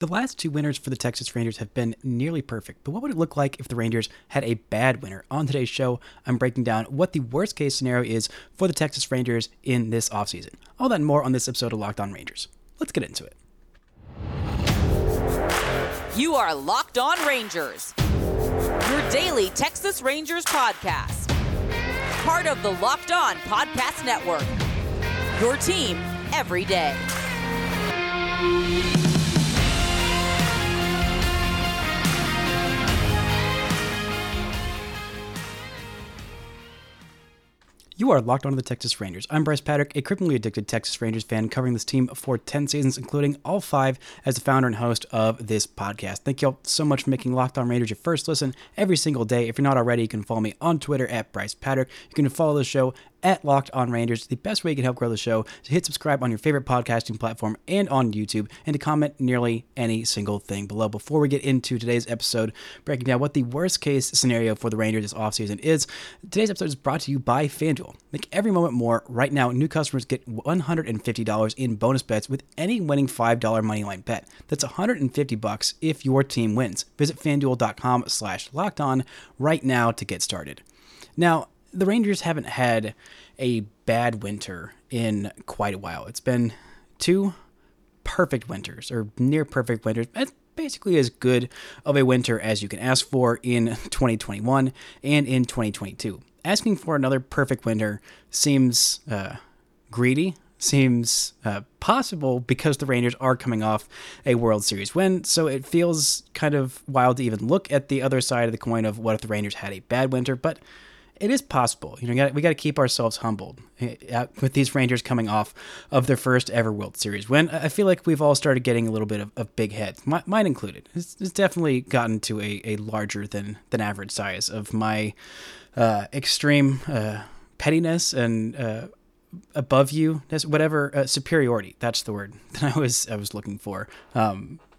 The last two winners for the Texas Rangers have been nearly perfect, but what would it look like if the Rangers had a bad winner? On today's show, I'm breaking down what the worst case scenario is for the Texas Rangers in this offseason. All that and more on this episode of Locked On Rangers. Let's get into it. You are Locked On Rangers, your daily Texas Rangers podcast. Part of the Locked On Podcast Network, your team every day. You are locked on to the Texas Rangers. I'm Bryce Paterik, a cripplingly addicted Texas Rangers fan covering this team for 10 seasons, including all 5 as the founder and host of this podcast. Thank you all so much for making Locked On Rangers your first listen every single day. If you're not already, you can follow me on Twitter at Bryce Paterik. You can follow the show at Locked On Rangers. The best way you can help grow the show is to hit subscribe on your favorite podcasting platform and on YouTube, and to comment nearly any single thing below. Before we get into today's episode, breaking down what the worst case scenario for the Rangers this offseason is, today's episode is brought to you by FanDuel. Make every moment more. Right now, new customers get $150 in bonus bets with any winning $5 moneyline bet. That's $150 if your team wins. Visit FanDuel.com/LockedOn right now to get started. Now, the Rangers haven't had a bad winter in quite a while. It's been 2 perfect winters, or near perfect winters. It's basically as good of a winter as you can ask for in 2021 and in 2022. Asking for another perfect winter seems greedy, seems possible because the Rangers are coming off a World Series win, so it feels kind of wild to even look at the other side of the coin of what if the Rangers had a bad winter, but it is possible. You know, we got to keep ourselves humbled with these Rangers coming off of their first ever World Series win. I feel like we've all started getting a little bit of big heads, mine included. It's definitely gotten to a larger than average size of my extreme pettiness and above you-ness, whatever, superiority. That's the word that I was looking for.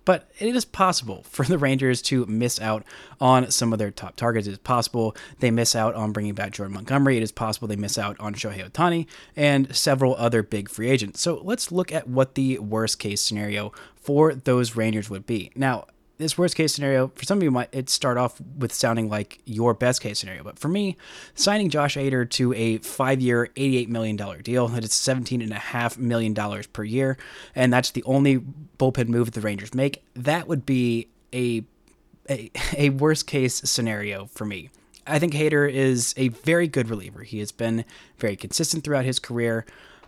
But it is possible for the Rangers to miss out on some of their top targets. It is possible they miss out on bringing back Jordan Montgomery. It is possible they miss out on Shohei Ohtani and several other big free agents. So let's look at what the worst case scenario for those Rangers would be. Now, this worst case scenario, for some of you, it start off with sounding like your best case scenario. But for me, signing Josh Hader to a 5-year, $88 million deal, that is $17.5 million per year, and that's the only bullpen move the Rangers make, that would be a worst case scenario for me. I think Hader is a very good reliever. He has been very consistent throughout his career.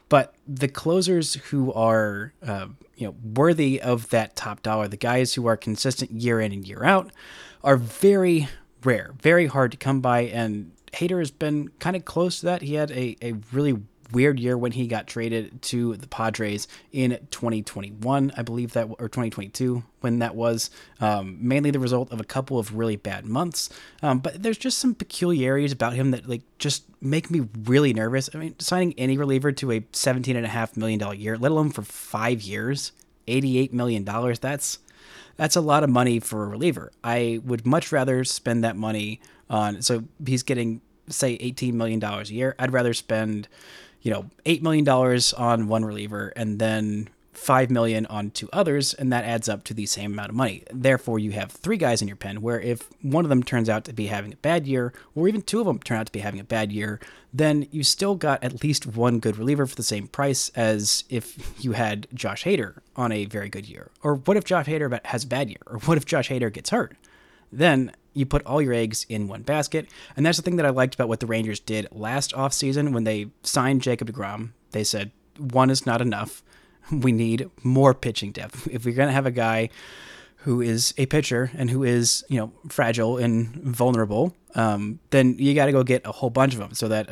But the closers who are worthy of that top dollar, the guys who are consistent year in and year out, are very rare, very hard to come by, and Hader has been kind of close to that. He had a really weird year when he got traded to the Padres in 2021, I believe that, or 2022, when that was mainly the result of a couple of really bad months. But there's just some peculiarities about him that just make me really nervous. I mean, signing any reliever to a $17.5 million year, let alone for 5 years, $88 million, that's a lot of money for a reliever. I would much rather spend that money on, so he's getting, say, $18 million a year. I'd rather spend, $8 million on one reliever and then $5 million on 2 others, and that adds up to the same amount of money. Therefore, you have 3 guys in your pen, where if one of them turns out to be having a bad year, or even 2 of them turn out to be having a bad year, then you still got at least one good reliever for the same price as if you had Josh Hader on a very good year. Or what if Josh Hader has a bad year? Or what if Josh Hader gets hurt? Then you put all your eggs in one basket, and that's the thing that I liked about what the Rangers did last offseason when they signed Jacob DeGrom. They said, one is not enough. We need more pitching depth. If we're going to have a guy who is a pitcher and who is, fragile and vulnerable, then you got to go get a whole bunch of them so that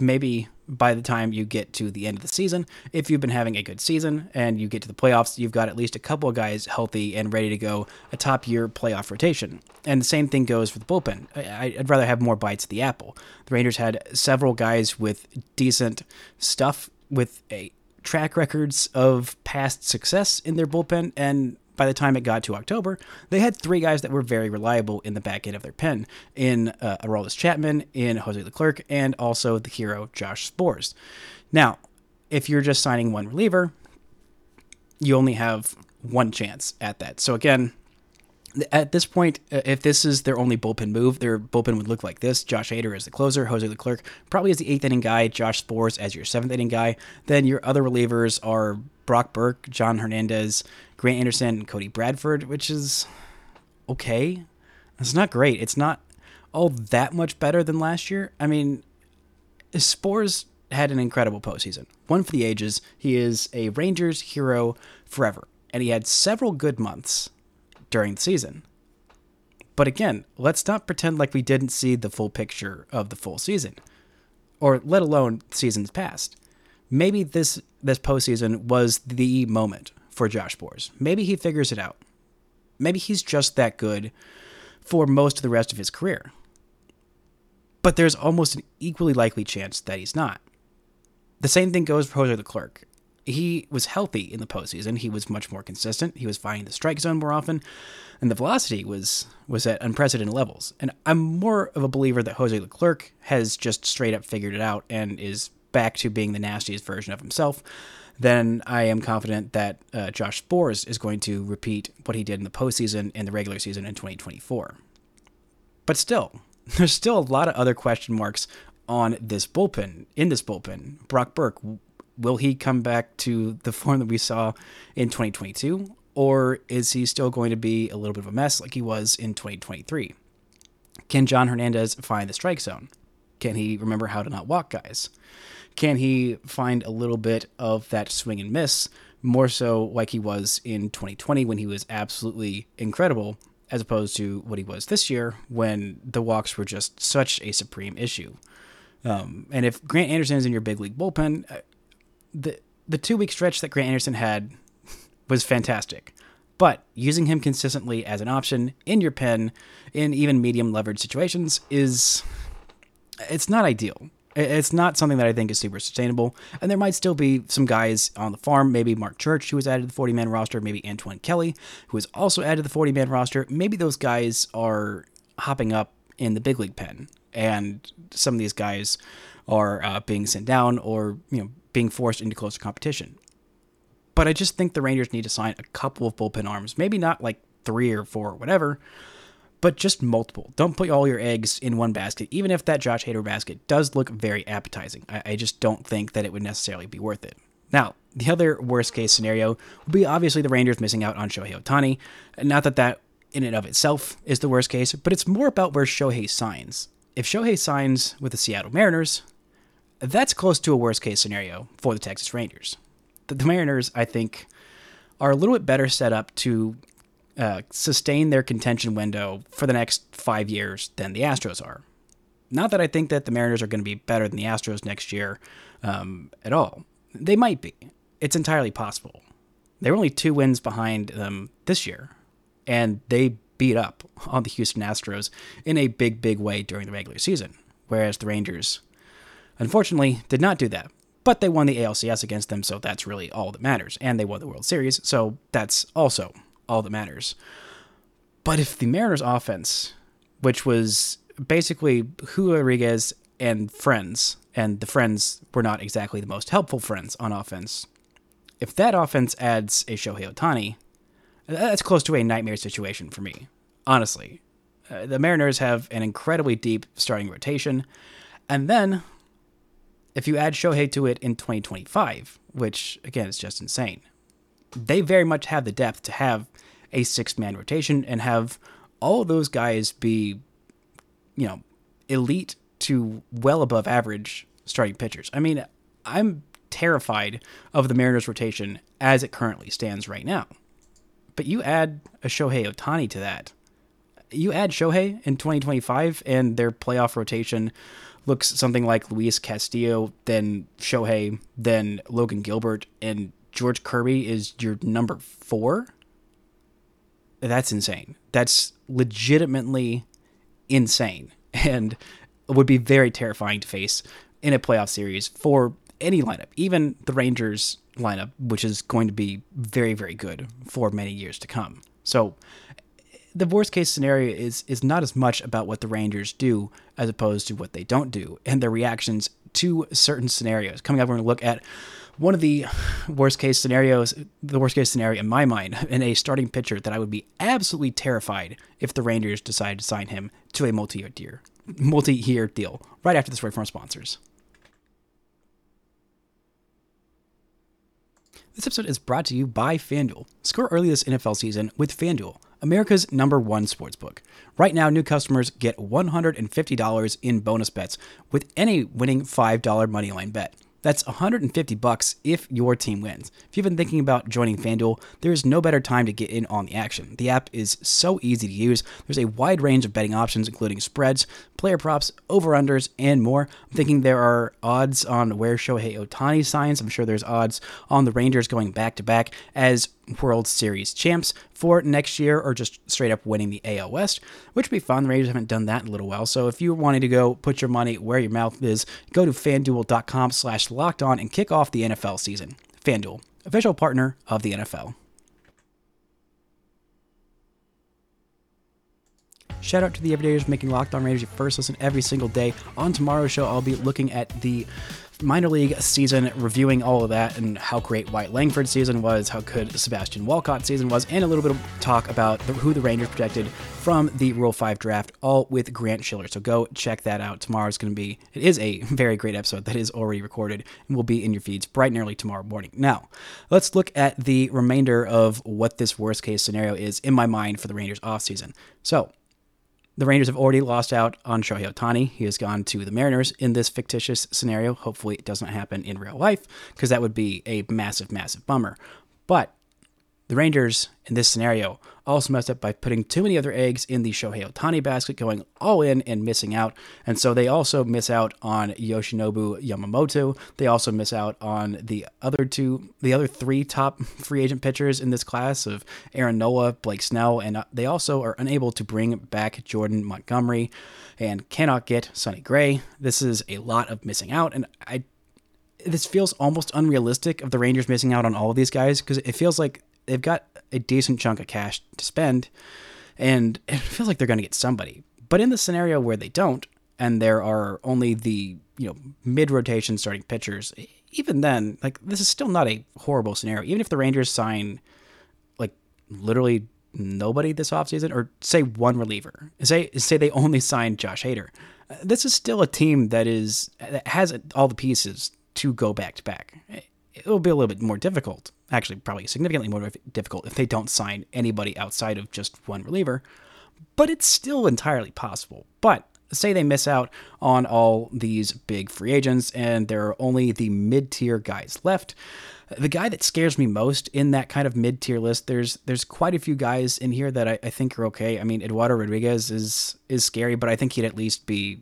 maybe by the time you get to the end of the season, if you've been having a good season and you get to the playoffs, you've got at least a couple of guys healthy and ready to go, a top-year playoff rotation. And the same thing goes for the bullpen. I'd rather have more bites at the apple. The Rangers had several guys with decent stuff, with a track records of past success in their bullpen, and by the time it got to October, they had 3 guys that were very reliable in the back end of their pen, in Aroldis Chapman, in Jose Leclerc, and also the hero, Josh Sborz. Now, if you're just signing one reliever, you only have one chance at that. So again, at this point, if this is their only bullpen move, their bullpen would look like this. Josh Hader as the closer, Jose Leclerc probably as the 8th inning guy, Josh Sborz as your 7th inning guy. Then your other relievers are Brock Burke, John Hernandez, Grant Anderson, and Cody Bradford, which is okay. It's not great. It's not all that much better than last year. I mean, Sborz had an incredible postseason. One for the ages. He is a Rangers hero forever, and he had several good months during the season. But again, let's not pretend like we didn't see the full picture of the full season, or let alone seasons past. Maybe this postseason was the moment for Josh Sborz. Maybe he figures it out. Maybe he's just that good for most of the rest of his career. But there's almost an equally likely chance that he's not. The same thing goes for Jose Leclerc. He was healthy in the postseason. He was much more consistent. He was finding the strike zone more often, and the velocity was at unprecedented levels. And I'm more of a believer that Jose Leclerc has just straight up figured it out and is back to being the nastiest version of himself than I am confident that Josh Sborz is going to repeat what he did in the postseason and the regular season in 2024. But still, there's still a lot of other question marks on this bullpen. In this bullpen, Brock Burke, will he come back to the form that we saw in 2022? Or is he still going to be a little bit of a mess like he was in 2023? Can John Hernandez find the strike zone? Can he remember how to not walk guys? Can he find a little bit of that swing and miss, more so like he was in 2020 when he was absolutely incredible, as opposed to what he was this year when the walks were just such a supreme issue? And if Grant Anderson is in your big league bullpen, the 2-week stretch that Grant Anderson had was fantastic, but using him consistently as an option in your pen in even medium leverage situations it's not ideal. It's not something that I think is super sustainable, and there might still be some guys on the farm, maybe Mark Church, who was added to the 40-man roster, maybe Antoine Kelly, who was also added to the 40-man roster. Maybe those guys are hopping up in the big league pen, and some of these guys are being sent down or being forced into closer competition. But I just think the Rangers need to sign a couple of bullpen arms, maybe not like 3 or 4 or whatever, but just multiple. Don't put all your eggs in one basket, even if that Josh Hader basket does look very appetizing. I just don't think that it would necessarily be worth it. Now, the other worst-case scenario would be obviously the Rangers missing out on Shohei Ohtani. Not that in and of itself is the worst case, but it's more about where Shohei signs. If Shohei signs with the Seattle Mariners, that's close to a worst-case scenario for the Texas Rangers. The Mariners, I think, are a little bit better set up to sustain their contention window for the next 5 years than the Astros are. Not that I think that the Mariners are going to be better than the Astros next year at all. They might be. It's entirely possible. They were only 2 wins behind them this year, and they beat up on the Houston Astros in a big, big way during the regular season, whereas the Rangers, unfortunately, did not do that. But they won the ALCS against them, so that's really all that matters. And they won the World Series, so that's also all that matters. But if the Mariners' offense, which was basically Julio Rodriguez and friends, and the friends were not exactly the most helpful friends on offense, if that offense adds a Shohei Ohtani, that's close to a nightmare situation for me, honestly. The Mariners have an incredibly deep starting rotation, and then if you add Shohei to it in 2025, which, again, is just insane, they very much have the depth to have a 6-man rotation and have all of those guys be, elite to well above average starting pitchers. I mean, I'm terrified of the Mariners' rotation as it currently stands right now. But you add a Shohei Ohtani to that. You add Shohei in 2025 and their playoff rotation looks something like Luis Castillo, then Shohei, then Logan Gilbert, and George Kirby is your number 4? That's insane. That's legitimately insane and would be very terrifying to face in a playoff series for any lineup, even the Rangers lineup, which is going to be very, very good for many years to come. So the worst-case scenario is not as much about what the Rangers do as opposed to what they don't do and their reactions to certain scenarios. Coming up, we're going to look at one of the worst case scenarios, the worst case scenario in my mind, in a starting pitcher that I would be absolutely terrified if the Rangers decide to sign him to a multi-year deal right after this break from our sponsors. This episode is brought to you by FanDuel. Score early this NFL season with FanDuel, America's #1 sportsbook. Right now, new customers get $150 in bonus bets with any winning $5 moneyline bet. That's $150 if your team wins. If you've been thinking about joining FanDuel, there is no better time to get in on the action. The app is so easy to use. There's a wide range of betting options, including spreads, player props, over-unders, and more. I'm thinking there are odds on where Shohei Ohtani signs. I'm sure there's odds on the Rangers going back-to-back as World Series champs for next year, or just straight up winning the AL West, which would be fun. The Rangers haven't done that in a little while. So if you're wanting to go put your money where your mouth is, go to fanduel.com/lockedon and kick off the NFL season. FanDuel, official partner of the NFL. Shout out to the everydayers for making Locked On Rangers your first listen every single day. On tomorrow's show, I'll be looking at the minor league season, reviewing all of that and how great White Langford's season was, how good Sebastian Walcott's season was, and a little bit of talk about who the Rangers projected from the Rule 5 draft, all with Grant Schiller. So go check that out. Tomorrow's going to be, it is a very great episode that is already recorded and will be in your feeds bright and early tomorrow morning. Now, let's look at the remainder of what this worst case scenario is in my mind for the Rangers offseason. So, the Rangers have already lost out on Shohei Ohtani. He has gone to the Mariners in this fictitious scenario. Hopefully it doesn't happen in real life, because that would be a massive, massive bummer. But the Rangers in this scenario also messed up by putting too many other eggs in the Shohei Ohtani basket, going all in and missing out. And so they also miss out on Yoshinobu Yamamoto. They also miss out on the other three top free agent pitchers in this class of Aaron Nola, Blake Snell, and they also are unable to bring back Jordan Montgomery and cannot get Sonny Gray. This is a lot of missing out, and this feels almost unrealistic of the Rangers missing out on all of these guys, because it feels like they've got a decent chunk of cash to spend, and it feels like they're going to get somebody. But in the scenario where they don't, and there are only the mid-rotation starting pitchers, even then, this is still not a horrible scenario. Even if the Rangers sign literally nobody this offseason, or say one reliever, say they only signed Josh Hader, this is still a team that has all the pieces to go back-to-back. It will be a little bit more difficult, actually probably significantly more difficult, if they don't sign anybody outside of just one reliever, but it's still entirely possible. But say they miss out on all these big free agents and there are only the mid-tier guys left. The guy that scares me most in that kind of mid-tier list, there's quite a few guys in here that I think are okay. I mean, Eduardo Rodriguez is scary, but I think he'd at least be,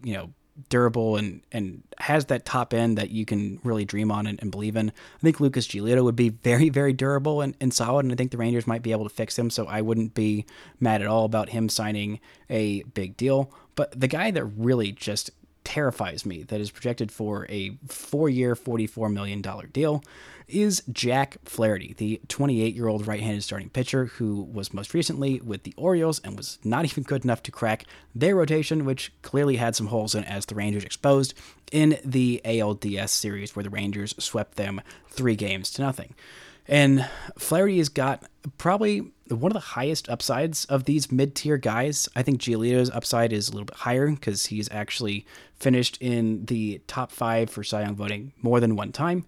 durable and has that top end that you can really dream on and believe in. I think Lucas Giolito would be very, very durable and solid, and I think the Rangers might be able to fix him, so I wouldn't be mad at all about him signing a big deal. But the guy that really just terrifies me, that is projected for a 4-year, $44 million deal, is Jack Flaherty, the 28-year-old right-handed starting pitcher who was most recently with the Orioles and was not even good enough to crack their rotation, which clearly had some holes in it, as the Rangers exposed in the ALDS series where the Rangers swept them 3-0. And Flaherty has got probably one of the highest upsides of these mid-tier guys. I think Giolito's upside is a little bit higher because he's actually finished in the top 5 for Cy Young voting more than one time.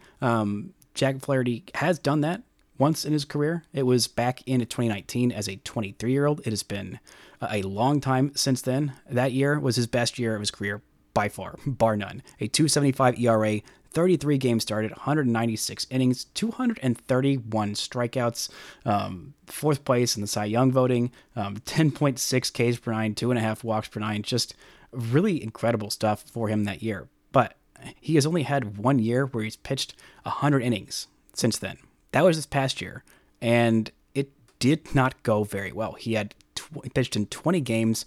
Jack Flaherty has done that once in his career. It was back in 2019 as a 23-year-old. It has been a long time since then. That year was his best year of his career by far, bar none. A 2.75 ERA, 33 games started, 196 innings, 231 strikeouts, 4th place in the Cy Young voting, 10.6 Ks per nine, 2.5 walks per nine. Just really incredible stuff for him that year. But he has only had 1 year where he's pitched 100 innings since then. That was this past year, and it did not go very well. He had pitched in 20 games.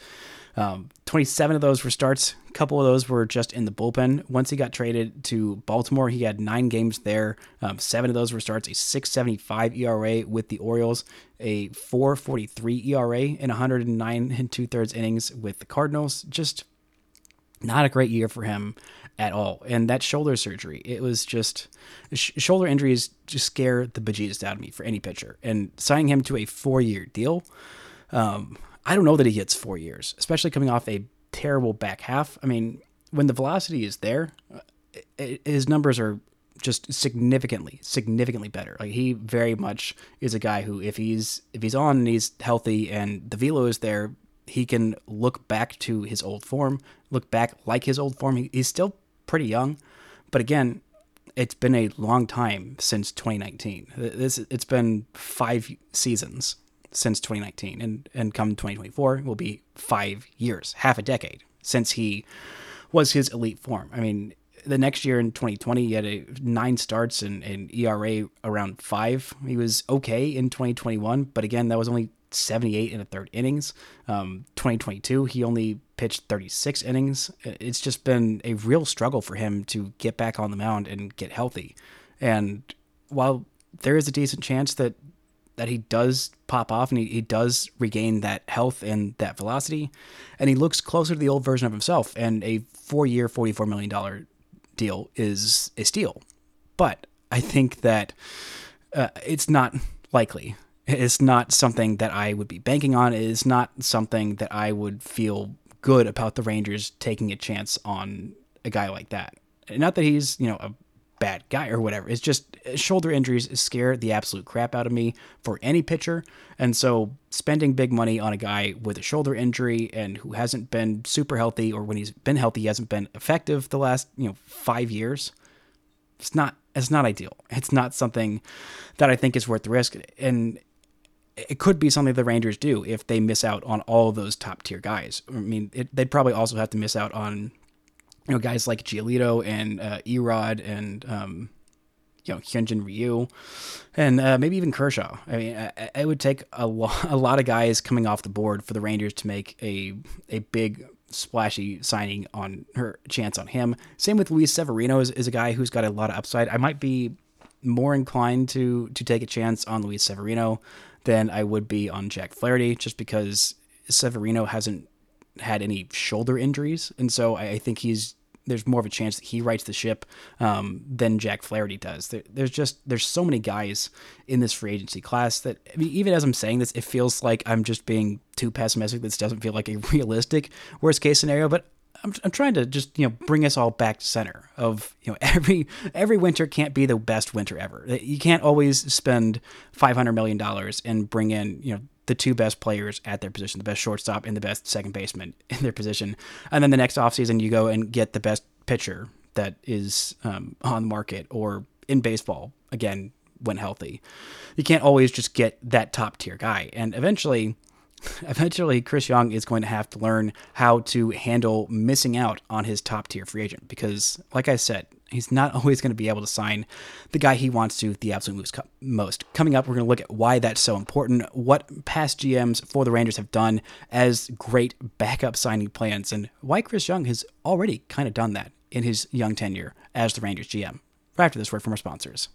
27 of those were starts. A couple of those were just in the bullpen. Once he got traded to Baltimore, he had 9 games there. 7 of those were starts, a 6.75 ERA with the Orioles, a 4.43 ERA in 109 2/3 innings with the Cardinals. Just not a great year for him. at all. And that shoulder surgery, it was just shoulder injuries just scare the bejesus out of me for any pitcher. And signing him to a 4-year deal, I don't know that he gets 4 years, especially coming off a terrible back half. I mean, when the velocity is there, his numbers are just significantly better. Like, he very much is a guy who, if he's on and he's healthy and the velo is there, he can look back to his old form, look back like his old form. He's still pretty young, but again, it's been a long time since 2019. It's been 5 seasons since 2019, and come 2024 will be 5 years, half a decade since he was his elite form. I mean, the next year in 2020, he had 9 starts and an ERA around 5. He was okay in 2021, but again, that was only 78 and a third innings. 2022, he only pitched 36 innings. It's just been a real struggle for him to get back on the mound and get healthy. And while there is a decent chance that he does pop off and he does regain that health and that velocity, and he looks closer to the old version of himself, and a 4-year, $44 million deal is a steal. But I think that it's not likely. It's not something that I would be banking on. It is not something that I would feel good about the Rangers taking a chance on a guy like that. Not that he's, a bad guy or whatever. It's just shoulder injuries scare the absolute crap out of me for any pitcher. And so spending big money on a guy with a shoulder injury and who hasn't been super healthy, or when he's been healthy, he hasn't been effective the last, 5 years. It's not ideal. It's not something that I think is worth the risk. And it could be something the Rangers do if they miss out on all those top tier guys. I mean, they'd probably also have to miss out on, guys like Giolito and Erod and, Hyunjin Ryu and maybe even Kershaw. I mean, it would take a lot of guys coming off the board for the Rangers to make a big splashy signing on her chance on him. Same with Luis Severino is a guy who's got a lot of upside. I might be more inclined to take a chance on Luis Severino than I would be on Jack Flaherty, just because Severino hasn't had any shoulder injuries. And so I think there's more of a chance that he rights the ship than Jack Flaherty does. There's so many guys in this free agency class that, I mean, even as I'm saying this, it feels like I'm just being too pessimistic. This doesn't feel like a realistic worst case scenario, but I'm trying to just, bring us all back to center of, every winter can't be the best winter ever. You can't always spend $500 million and bring in, the 2 best players at their position, the best shortstop and the best second baseman in their position. And then the next offseason, you go and get the best pitcher that is on the market or in baseball, again, when healthy. You can't always just get that top tier guy. And eventually Chris Young is going to have to learn how to handle missing out on his top tier free agent, because like I said, he's not always going to be able to sign the guy he wants to the absolute most. Coming up, we're going to look at why that's so important, what past GMs for the Rangers have done as great backup signing plans, and why Chris Young has already kind of done that in his young tenure as the Rangers GM. Right after this word from our sponsors.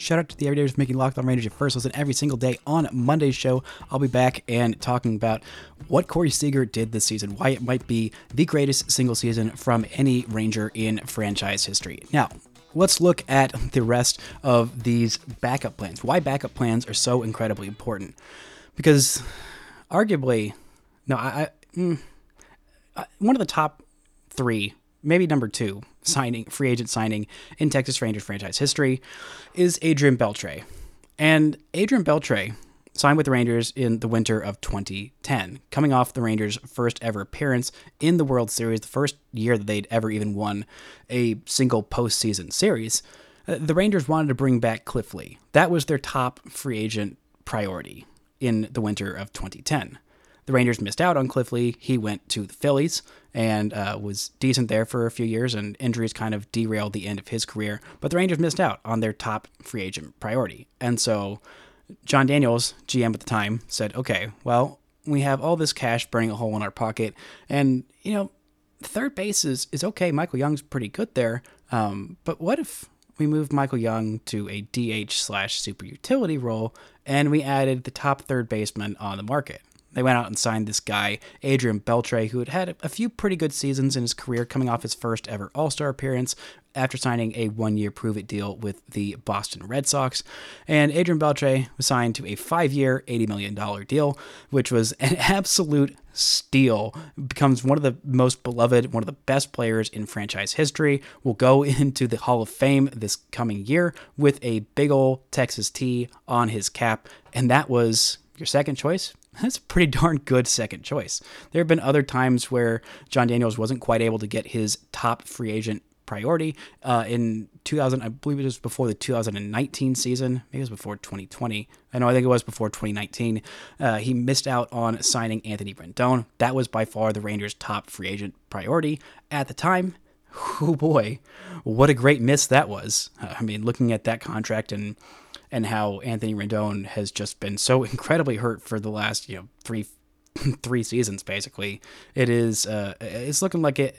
Shout out to the everydayers for making Locked On Rangers your first listen every single day. On Monday's show, I'll be back and talking about what Corey Seager did this season, why it might be the greatest single season from any Ranger in franchise history. Now, let's look at the rest of these backup plans, why backup plans are so incredibly important. Because arguably, one of the top 3, maybe number 2, free agent signing in Texas Rangers franchise history is Adrian Beltre. And Adrian Beltre signed with the Rangers in the winter of 2010, coming off the Rangers' first ever appearance in the World Series, the first year that they'd ever even won a single postseason series. The Rangers wanted to bring back Cliff Lee. That was their top free agent priority in the winter of 2010. The Rangers missed out on Cliff Lee. He went to the Phillies and was decent there for a few years, and injuries kind of derailed the end of his career. But the Rangers missed out on their top free agent priority. And so John Daniels, GM at the time, said, okay, well, we have all this cash burning a hole in our pocket. And, third base is okay. Michael Young's pretty good there. But what if we moved Michael Young to a DH/super utility role, and we added the top third baseman on the market. They went out and signed this guy, Adrian Beltre, who had had a few pretty good seasons in his career, coming off his first ever All-Star appearance after signing a one-year prove-it deal with the Boston Red Sox. And Adrian Beltre was signed to a 5-year, $80 million deal, which was an absolute steal. Becomes one of the most beloved, one of the best players in franchise history. Will go into the Hall of Fame this coming year with a big ol' Texas T on his cap. And that was your second choice? That's a pretty darn good second choice. There have been other times where John Daniels wasn't quite able to get his top free agent priority. In 2000, I believe it was before the 2019 season. Maybe it was before 2020. I think it was before 2019. He missed out on signing Anthony Rendon. That was by far the Rangers' top free agent priority at the time. Oh boy, what a great miss that was. I mean, looking at that contract and how Anthony Rendon has just been so incredibly hurt for the last, three seasons, basically. It is, it's looking like it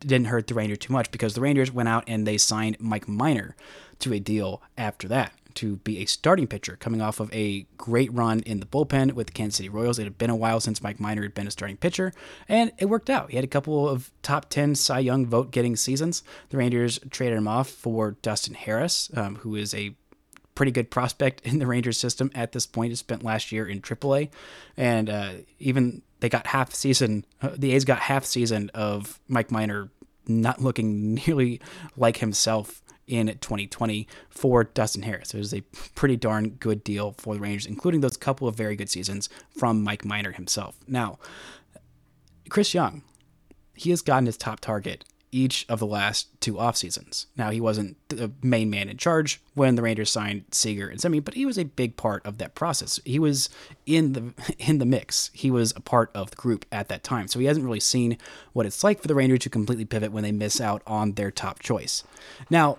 didn't hurt the Rangers too much, because the Rangers went out and they signed Mike Minor to a deal after that to be a starting pitcher, coming off of a great run in the bullpen with the Kansas City Royals. It had been a while since Mike Minor had been a starting pitcher, and it worked out. He had a couple of top 10 Cy Young vote-getting seasons. The Rangers traded him off for Dustin Harris, who is a pretty good prospect in the Rangers system at this point. He spent last year in AAA, and the A's got half season of Mike Minor not looking nearly like himself in 2020 for Dustin Harris. It was a pretty darn good deal for the Rangers, including those couple of very good seasons from Mike Minor himself. Now, Chris Young, he has gotten his top target each of the last two off seasons. Now, he wasn't the main man in charge when the Rangers signed Seager and Semi, but he was a big part of that process. He was in the mix. He was a part of the group at that time. So he hasn't really seen what it's like for the Rangers to completely pivot when they miss out on their top choice. Now,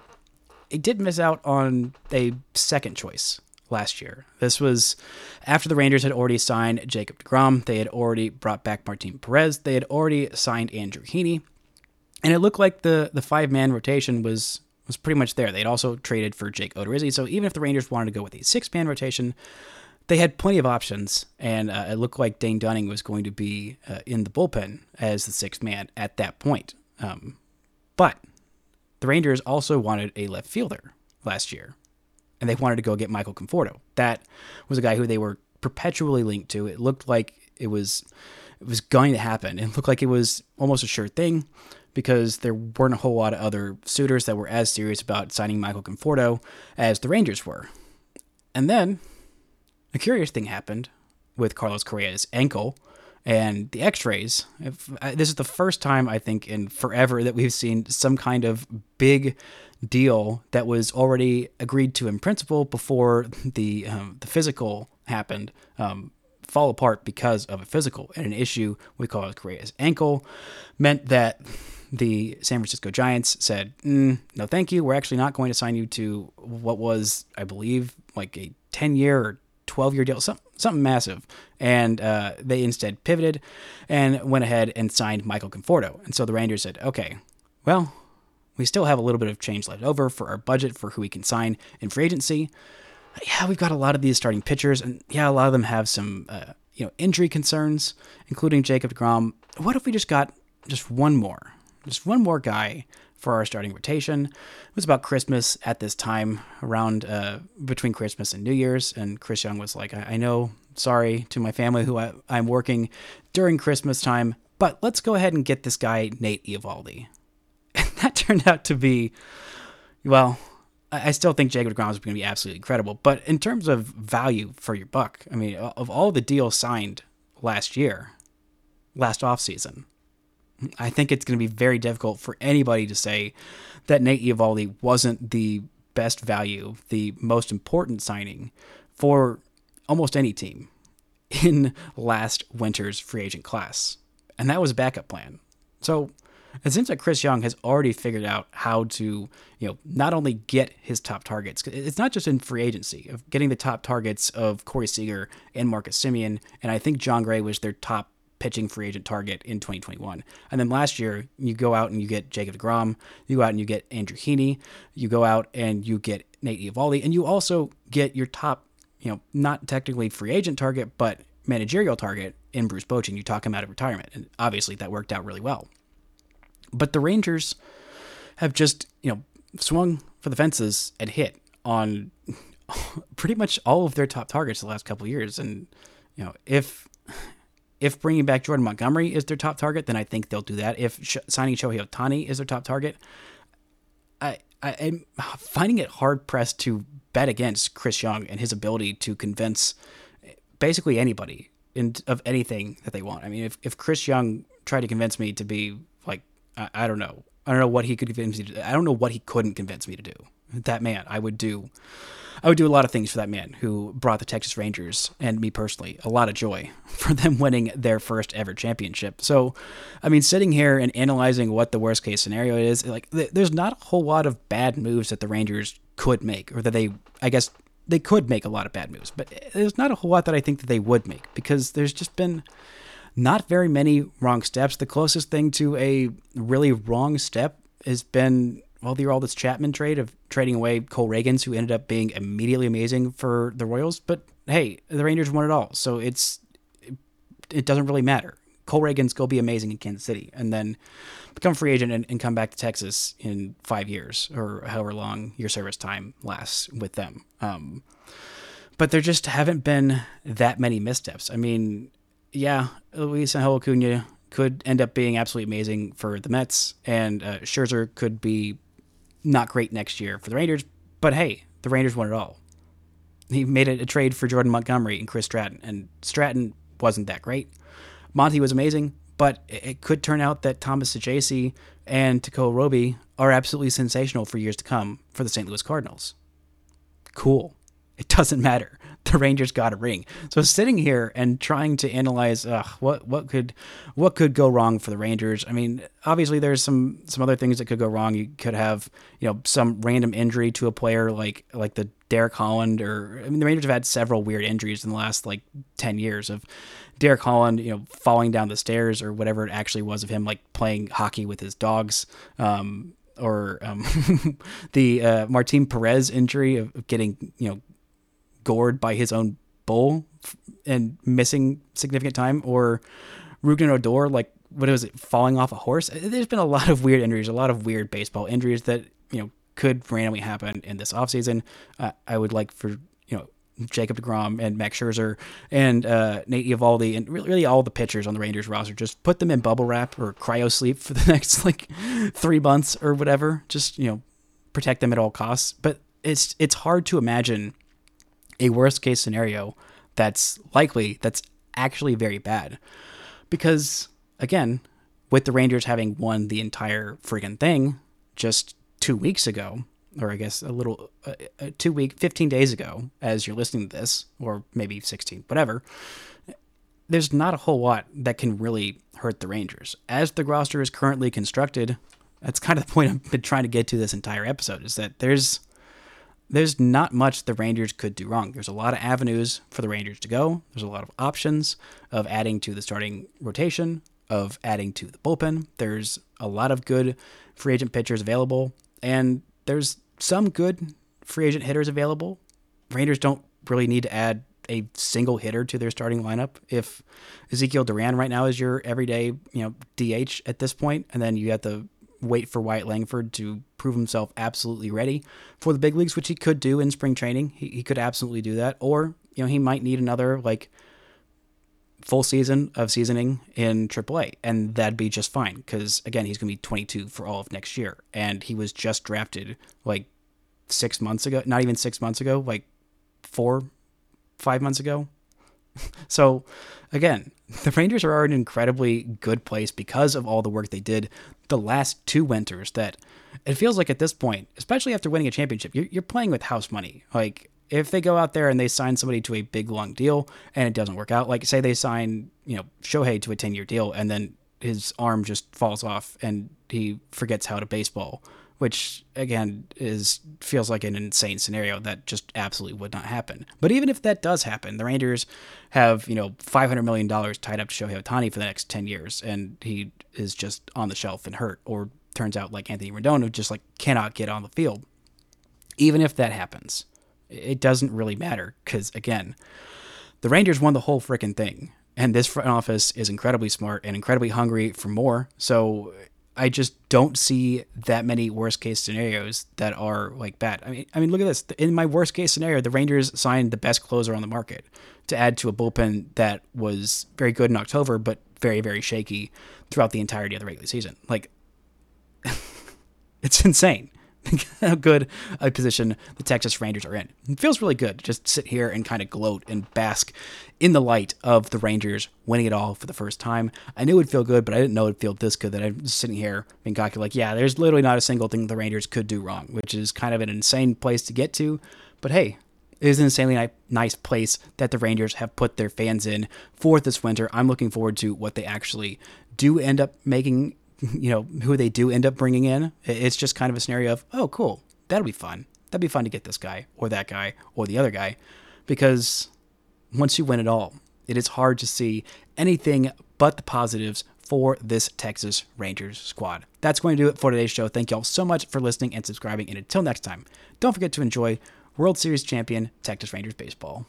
it did miss out on a second choice last year. This was after the Rangers had already signed Jacob DeGrom. They had already brought back Martin Perez. They had already signed Andrew Heaney. And it looked like the five-man rotation was pretty much there. They'd also traded for Jake Odorizzi, so even if the Rangers wanted to go with a six-man rotation, they had plenty of options, and it looked like Dane Dunning was going to be in the bullpen as the sixth man at that point. But the Rangers also wanted a left fielder last year, and they wanted to go get Michael Conforto. That was a guy who they were perpetually linked to. It looked like it was going to happen. It looked like it was almost a sure thing, because there weren't a whole lot of other suitors that were as serious about signing Michael Conforto as the Rangers were. And then a curious thing happened with Carlos Correa's ankle and the x-rays. This is the first time, I think, in forever that we've seen some kind of big deal that was already agreed to in principle before the physical happened, fall apart because of a physical. And an issue with Carlos Correa's ankle meant that the San Francisco Giants said, no, thank you. We're actually not going to sign you to what was, I believe, like a 10-year or 12-year deal, something massive. And they instead pivoted and went ahead and signed Michael Conforto. And so the Rangers said, okay, well, we still have a little bit of change left over for our budget for who we can sign in free agency. Yeah, we've got a lot of these starting pitchers, and yeah, a lot of them have some, injury concerns, including Jacob DeGrom. What if we just got just one more guy for our starting rotation? It was about Christmas at this time, around between Christmas and New Year's, and Chris Young was like, I know, sorry to my family who I'm working during Christmas time, but let's go ahead and get this guy, Nate Eovaldi. And that turned out to be, well, I still think Jacob DeGrom is going to be absolutely incredible, but in terms of value for your buck, I mean, of all the deals signed last offseason, I think it's going to be very difficult for anybody to say that Nate Eovaldi wasn't the best value, the most important signing for almost any team in last winter's free agent class. And that was a backup plan. So it seems like Chris Young has already figured out how to, not only get his top targets, it's not just in free agency, of getting the top targets of Corey Seager and Marcus Semien, and I think John Gray was their top pitching free agent target in 2021. And then last year, you go out and you get Jacob DeGrom, you go out and you get Andrew Heaney, you go out and you get Nate Eovaldi, and you also get your top, you know, not technically free agent target, but managerial target in Bruce Bochy. You talk him out of retirement, and obviously that worked out really well. But the Rangers have just, you know, swung for the fences and hit on pretty much all of their top targets the last couple of years. And, you know, if bringing back Jordan Montgomery is their top target, then I think they'll do that. If signing Shohei Ohtani is their top target, I am finding it hard-pressed to bet against Chris Young and his ability to convince basically anybody of anything that they want. I mean, if Chris Young tried to convince me to be like, I don't know. I don't know what he could convince me to do. I don't know what he couldn't convince me to do. That man, I would do a lot of things for that man who brought the Texas Rangers and me personally a lot of joy for them winning their first ever championship. So, I mean, sitting here and analyzing what the worst case scenario is, like, there's not a whole lot of bad moves that the Rangers could make, or that they could make a lot of bad moves, but there's not a whole lot that I think that they would make, because there's just been not very many wrong steps. The closest thing to a really wrong step has been, well, the Aroldis Chapman trade of trading away Cole Ragans, who ended up being immediately amazing for the Royals. But hey, the Rangers won it all, so it doesn't really matter. Cole Ragans go be amazing in Kansas City and then become free agent and come back to Texas in 5 years or however long your service time lasts with them. But there just haven't been that many missteps. I mean, yeah, Luis Severino could end up being absolutely amazing for the Mets, and Scherzer could be not great next year for the Rangers, but hey, the Rangers won it all. He made it a trade for Jordan Montgomery and Chris Stratton, and Stratton wasn't that great. Monty was amazing, but it could turn out that Thomas DeJacy and Takeo Roby are absolutely sensational for years to come for the St. Louis Cardinals. Cool. It doesn't matter. The Rangers got a ring. So sitting here and trying to analyze what could go wrong for the Rangers. I mean, obviously there's some other things that could go wrong. You could have, you know, some random injury to a player like the Derek Holland, or I mean, the Rangers have had several weird injuries in the last like 10 years of Derek Holland, you know, falling down the stairs or whatever it actually was of him like playing hockey with his dogs. The Martin Perez injury of getting, you know, gored by his own bull and missing significant time, or Ruben Odor, like, what was it, falling off a horse? There's been a lot of weird injuries, a lot of weird baseball injuries that, you know, could randomly happen in this offseason. I would like for, you know, Jacob DeGrom and Max Scherzer and Nate Eovaldi and really all the pitchers on the Rangers roster, just put them in bubble wrap or cryo sleep for the next like 3 months or whatever. Just, you know, protect them at all costs. But it's hard to imagine a worst case scenario that's likely, that's actually very bad. Because again, with the Rangers having won the entire friggin' thing just 2 weeks ago, or I guess 15 days ago as you're listening to this, or maybe 16, whatever, there's not a whole lot that can really hurt the Rangers. As the roster is currently constructed, that's kind of the point I've been trying to get to this entire episode, is that there's not much the Rangers could do wrong. There's a lot of avenues for the Rangers to go. There's a lot of options of adding to the starting rotation, of adding to the bullpen. There's a lot of good free agent pitchers available, and there's some good free agent hitters available. Rangers don't really need to add a single hitter to their starting lineup. If Ezekiel Duran right now is your everyday, you know, DH at this point, and then you have to wait for Wyatt Langford to prove himself absolutely ready for the big leagues, which he could do in spring training. He could absolutely do that. Or, you know, he might need another like full season of seasoning in AAA, and that'd be just fine, because again, he's gonna be 22 for all of next year, and he was just drafted like 6 months ago, not even 6 months ago, like 4-5 months ago. So again, the Rangers are in an incredibly good place because of all the work they did the last two winters, that it feels like at this point, especially after winning a championship, you're playing with house money. Like, if they go out there and they sign somebody to a big, long deal and it doesn't work out, like say they sign, you know, Shohei to a 10-year deal and then his arm just falls off and he forgets how to baseball which again feels like an insane scenario that just absolutely would not happen. But even if that does happen, the Rangers have, $500 million tied up to Shohei Ohtani for the next 10 years, and he is just on the shelf and hurt, or turns out like Anthony Rendon, who just cannot get on the field. Even if that happens, it doesn't really matter, because again, the Rangers won the whole freaking thing. And this front office is incredibly smart and incredibly hungry for more. So I just don't see that many worst case scenarios that are bad. I mean, look at this. In my worst case scenario, the Rangers signed the best closer on the market to add to a bullpen that was very good in October, but very, very shaky throughout the entirety of the regular season. It's insane how good a position the Texas Rangers are in. It feels really good to just sit here and kind of gloat and bask in the light of the Rangers winning it all for the first time. I knew it would feel good, but I didn't know it would feel this good, that I'm just sitting here and calculating there's literally not a single thing the Rangers could do wrong, which is kind of an insane place to get to. But hey, it is an insanely nice place that the Rangers have put their fans in for this winter. I'm looking forward to what they actually do end up making, who they do end up bringing in. It's just kind of a scenario of, oh, cool, that'll be fun. That'd be fun to get this guy or that guy or the other guy, because once you win it all, it is hard to see anything but the positives for this Texas Rangers squad. That's going to do it for today's show. Thank y'all so much for listening and subscribing. And until next time, don't forget to enjoy World Series champion Texas Rangers baseball.